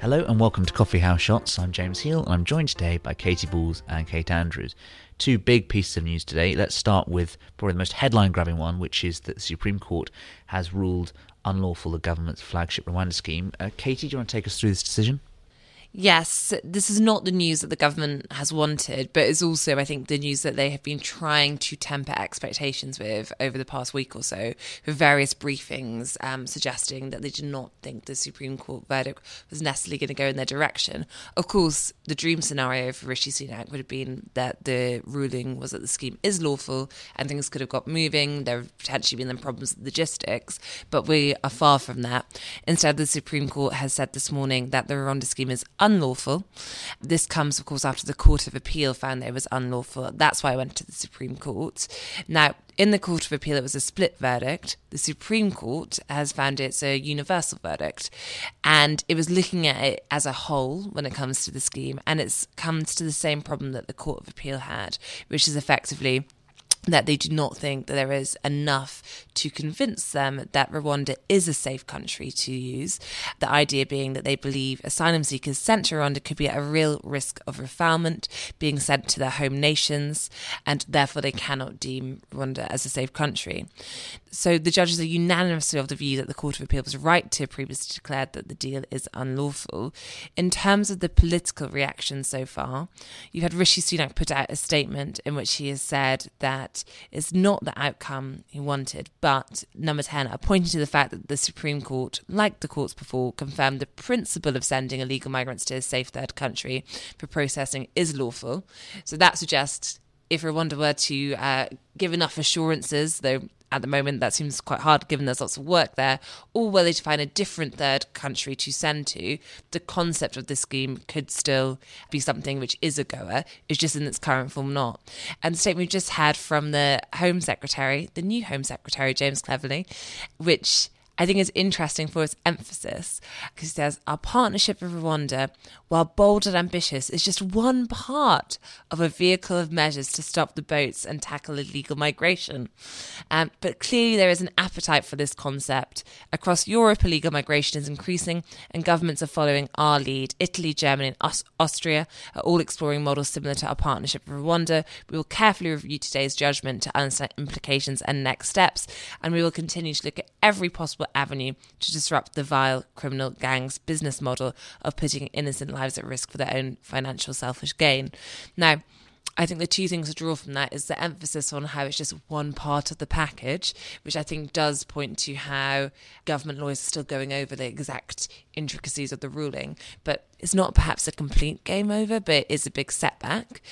Hello and welcome to Coffee House Shots. I'm James Heale and I'm joined today by Katy Balls and Kate Andrews. Two big pieces of news today. Let's start with probably the most headline-grabbing one, which is that the Supreme Court has ruled unlawful the government's flagship Rwanda scheme. Katie, do you want to take us through this decision? Yes, this is not the news that the government has wanted, but it's also, I think, the news that they have been trying to temper expectations with over the past week or so, with various briefings suggesting that they did not think the Supreme Court verdict was necessarily going to go in their direction. Of course, the dream scenario for Rishi Sunak would have been that the ruling was that the scheme is lawful and things could have got moving. There have potentially been problems with logistics, but we are far from that. Instead, the Supreme Court has said this morning that the Rwanda scheme is unlawful. This comes, of course, after the Court of Appeal found that it was unlawful. That's why I went to the Supreme Court. Now, in the Court of Appeal, it was a split verdict. The Supreme Court has found it's a universal verdict. And it was looking at it as a whole when it comes to the scheme. And it comes to the same problem that the Court of Appeal had, which is effectively that they do not think that there is enough to convince them that Rwanda is a safe country to use. The idea being that they believe asylum seekers sent to Rwanda could be at a real risk of refoulement, being sent to their home nations, and therefore they cannot deem Rwanda as a safe country. So the judges are unanimously of the view that the Court of Appeal was right to previously declare that the deal is unlawful. In terms of the political reaction so far, you had Rishi Sunak put out a statement in which he has said that it's not the outcome he wanted, but number 10 are pointing to the fact that the Supreme Court, like the courts before, confirmed the principle of sending illegal migrants to a safe third country for processing is lawful. So that suggests if Rwanda were to give enough assurances, though at the moment that seems quite hard given there's lots of work there, or were they to find a different third country to send to, the concept of this scheme could still be something which is a goer, it's just in its current form not. And the statement we've just had from the Home Secretary, the new Home Secretary, James Cleverly, which I think is interesting for its emphasis, because it says our partnership with Rwanda, while bold and ambitious, is just one part of a vehicle of measures to stop the boats and tackle illegal migration. But clearly there is an appetite for this concept. Across Europe, illegal migration is increasing and governments are following our lead. Italy, Germany and Austria are all exploring models similar to our partnership with Rwanda. We will carefully review today's judgment to understand implications and next steps, and we will continue to look at every possible avenue to disrupt the vile criminal gang's business model of putting innocent lives at risk for their own financial selfish gain. Now, I think the two things to draw from that is the emphasis on how it's just one part of the package, which I think does point to how government lawyers are still going over the exact intricacies of the ruling. But it's not perhaps a complete game over, but it is a big setback.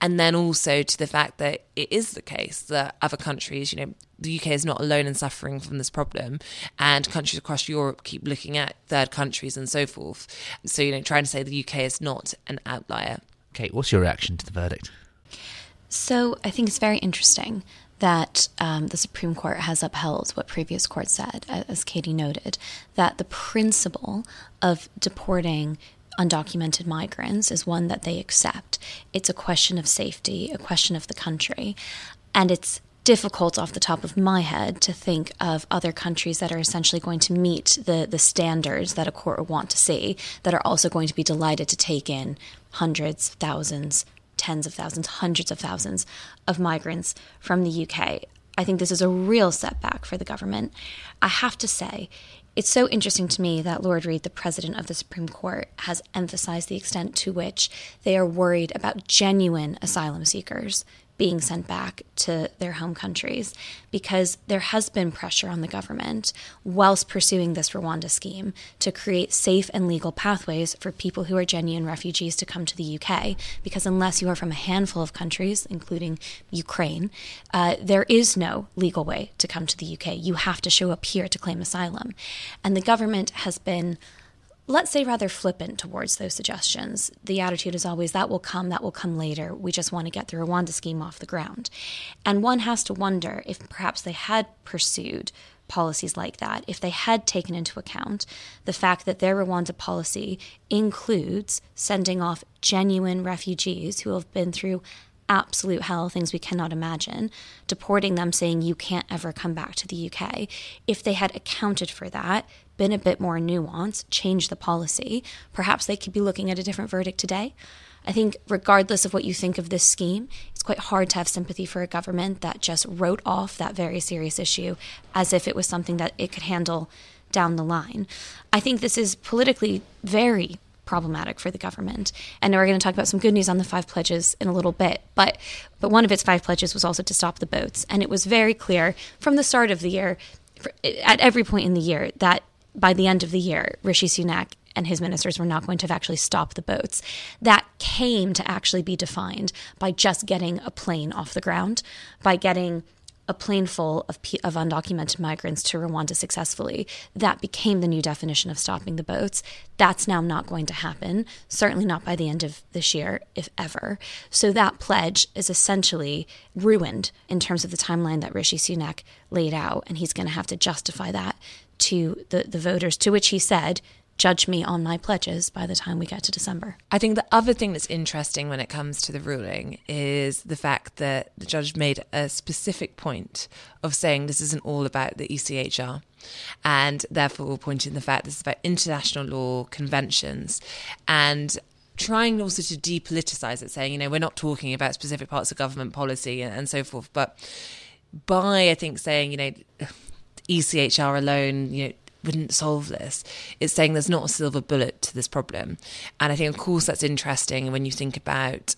And then also to the fact that it is the case that other countries, you know, the UK is not alone in suffering from this problem, and countries across Europe keep looking at third countries and so forth. So, you know, trying to say the UK is not an outlier. Kate, what's your reaction to the verdict? So I think it's very interesting that the Supreme Court has upheld what previous courts said, as Katie noted, that the principle of deporting undocumented migrants is one that they accept. It's a question of safety, a question of the country, and it's difficult off the top of my head to think of other countries that are essentially going to meet the standards that a court would want to see, that are also going to be delighted to take in hundreds, thousands, tens of thousands, hundreds of thousands of migrants from the UK. I think this is a real setback for the government. I have to say, it's so interesting to me that Lord Reed, the president of the Supreme Court, has emphasized the extent to which they are worried about genuine asylum seekers being sent back to their home countries, because there has been pressure on the government whilst pursuing this Rwanda scheme to create safe and legal pathways for people who are genuine refugees to come to the UK, because unless you are from a handful of countries, including Ukraine, there is no legal way to come to the UK. You have to show up here to claim asylum. And the government has been, let's say, rather flippant towards those suggestions. The attitude is always, that will come later. We just want to get the Rwanda scheme off the ground. And one has to wonder if perhaps they had pursued policies like that if they had taken into account the fact that their Rwanda policy includes sending off genuine refugees who have been through absolute hell, things we cannot imagine, deporting them, saying you can't ever come back to the UK. If they had accounted for that, been a bit more nuanced, changed the policy, perhaps they could be looking at a different verdict today. I think regardless of what you think of this scheme, it's quite hard to have sympathy for a government that just wrote off that very serious issue as if it was something that it could handle down the line. I think this is politically very problematic for the government. And we're going to talk about some good news on the five pledges in a little bit. But one of its five pledges was also to stop the boats. And it was very clear from the start of the year, at every point in the year, that by the end of the year, Rishi Sunak and his ministers were not going to have actually stopped the boats. That came to actually be defined by just getting a plane off the ground, by getting a plane full of undocumented migrants to Rwanda successfully. That became the new definition of stopping the boats. That's now not going to happen, certainly not by the end of this year, if ever. So that pledge is essentially ruined in terms of the timeline that Rishi Sunak laid out, and he's going to have to justify that to the voters, to which he said, judge me on my pledges by the time we get to December. I think the other thing that's interesting when it comes to the ruling is the fact that the judge made a specific point of saying this isn't all about the ECHR, and therefore pointing the fact this is about international law conventions, and trying also to depoliticize it, saying, you know, we're not talking about specific parts of government policy and so forth. But by, I think, saying, you know, ECHR alone, you know, wouldn't solve this. It's saying there's not a silver bullet to this problem. And I think, of course, that's interesting when you think about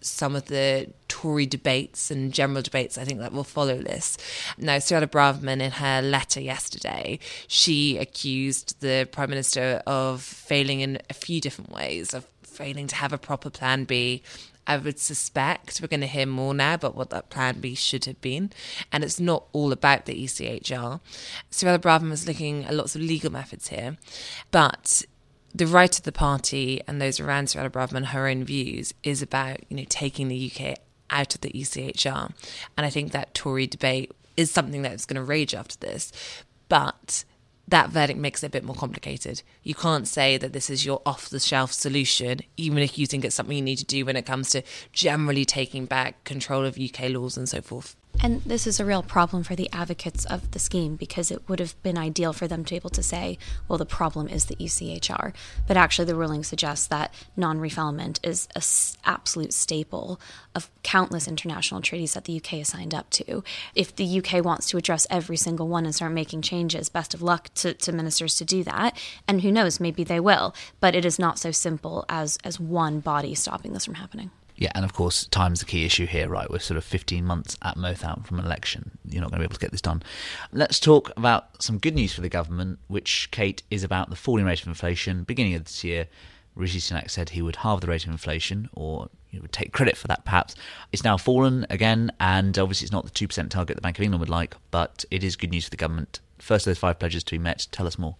some of the Tory debates and general debates, I think, that will follow this. Now, Suella Braverman, in her letter yesterday, she accused the Prime Minister of failing in a few different ways, of failing to have a proper plan B. I would suspect we're going to hear more now about what that plan B should have been. And it's not all about the ECHR. Suella Braverman was looking at lots of legal methods here. But the right of the party and those around Suella Braverman, her own views, is about, you know, taking the UK out of the ECHR. And I think that Tory debate is something that is going to rage after this. But that verdict makes it a bit more complicated. You can't say that this is your off-the-shelf solution, even if you think it's something you need to do when it comes to generally taking back control of UK laws and so forth. And this is a real problem for the advocates of the scheme, because it would have been ideal for them to be able to say, well, the problem is the ECHR. But actually the ruling suggests that non-refoulement is an absolute staple of countless international treaties that the UK has signed up to. If the UK wants to address every single one and start making changes, best of luck to ministers to do that. And who knows, maybe they will. But it is not so simple as one body stopping this from happening. Yeah, and of course, time's the key issue here, right? We're sort of 15 months at most out from an election. You're not going to be able to get this done. Let's talk about some good news for the government, which, Kate, is about the falling rate of inflation. Beginning of this year, Rishi Sunak said he would halve the rate of inflation, or he would take credit for that perhaps. It's now fallen again, and obviously it's not the 2% target the Bank of England would like, but it is good news for the government. First of those five pledges to be met. Tell us more.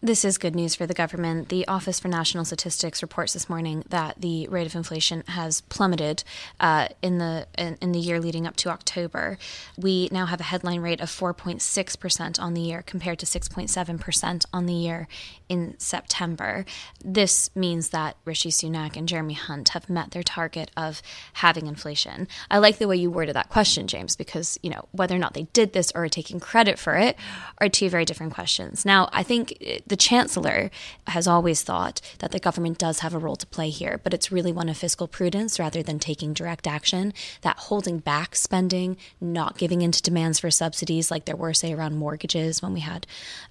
This is good news for the government. The Office for National Statistics reports this morning that the rate of inflation has plummeted in the year leading up to October. We now have a headline rate of 4.6% on the year compared to 6.7% on the year in September. This means that Rishi Sunak and Jeremy Hunt have met their target of halving inflation. I like the way you worded that question, James, because, you know, whether or not they did this or are taking credit for it are two very different questions. Now, I think the Chancellor has always thought that the government does have a role to play here, but it's really one of fiscal prudence rather than taking direct action. That holding back spending, not giving in to demands for subsidies like there were, say, around mortgages when we had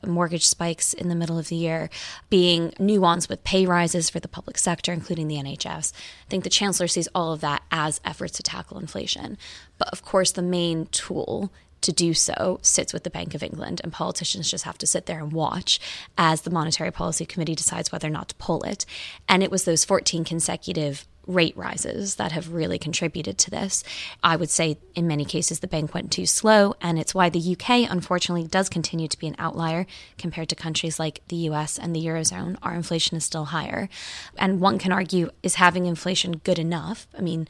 mortgage spikes in the middle of the year, being nuanced with pay rises for the public sector, including the NHS. I think the Chancellor sees all of that as efforts to tackle inflation. But of course, the main tool to do so sits with the Bank of England, and politicians just have to sit there and watch as the Monetary Policy Committee decides whether or not to pull it. And it was those 14 consecutive rate rises that have really contributed to this. I would say in many cases the bank went too slow, and it's why the UK unfortunately does continue to be an outlier compared to countries like the US and the Eurozone. Our inflation is still higher. And one can argue, is having inflation good enough? I mean,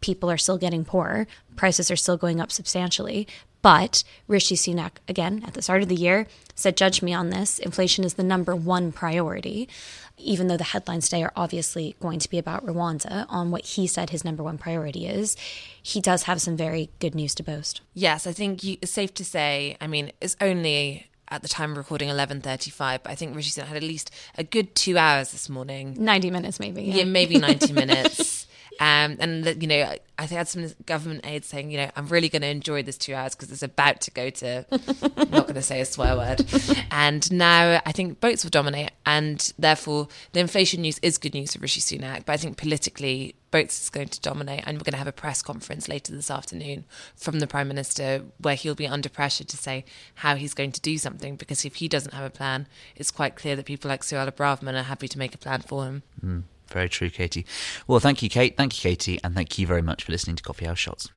people are still getting poorer, prices are still going up substantially, But Rishi Sunak, again, at the start of the year, said, judge me on this. Inflation is the number one priority, even though the headlines today are obviously going to be about Rwanda on what he said his number one priority is. He does have some very good news to boast. Yes, I think it's safe to say, I mean, it's only at the time of recording 11:35, but I think Rishi Sunak had at least a good 2 hours this morning. 90 minutes maybe. Yeah maybe 90 minutes. And, you know, I had some government aides saying, you know, I'm really going to enjoy this 2 hours because it's about to go to, I'm not going to say a swear word. And now I think boats will dominate. And therefore, the inflation news is good news for Rishi Sunak. But I think politically, boats is going to dominate. And we're going to have a press conference later this afternoon from the Prime Minister where he'll be under pressure to say how he's going to do something. Because if he doesn't have a plan, it's quite clear that people like Suella Braverman are happy to make a plan for him. Mm. Very true, Katie. Well, thank you, Kate. Thank you, Katie. And thank you very much for listening to Coffee House Shots.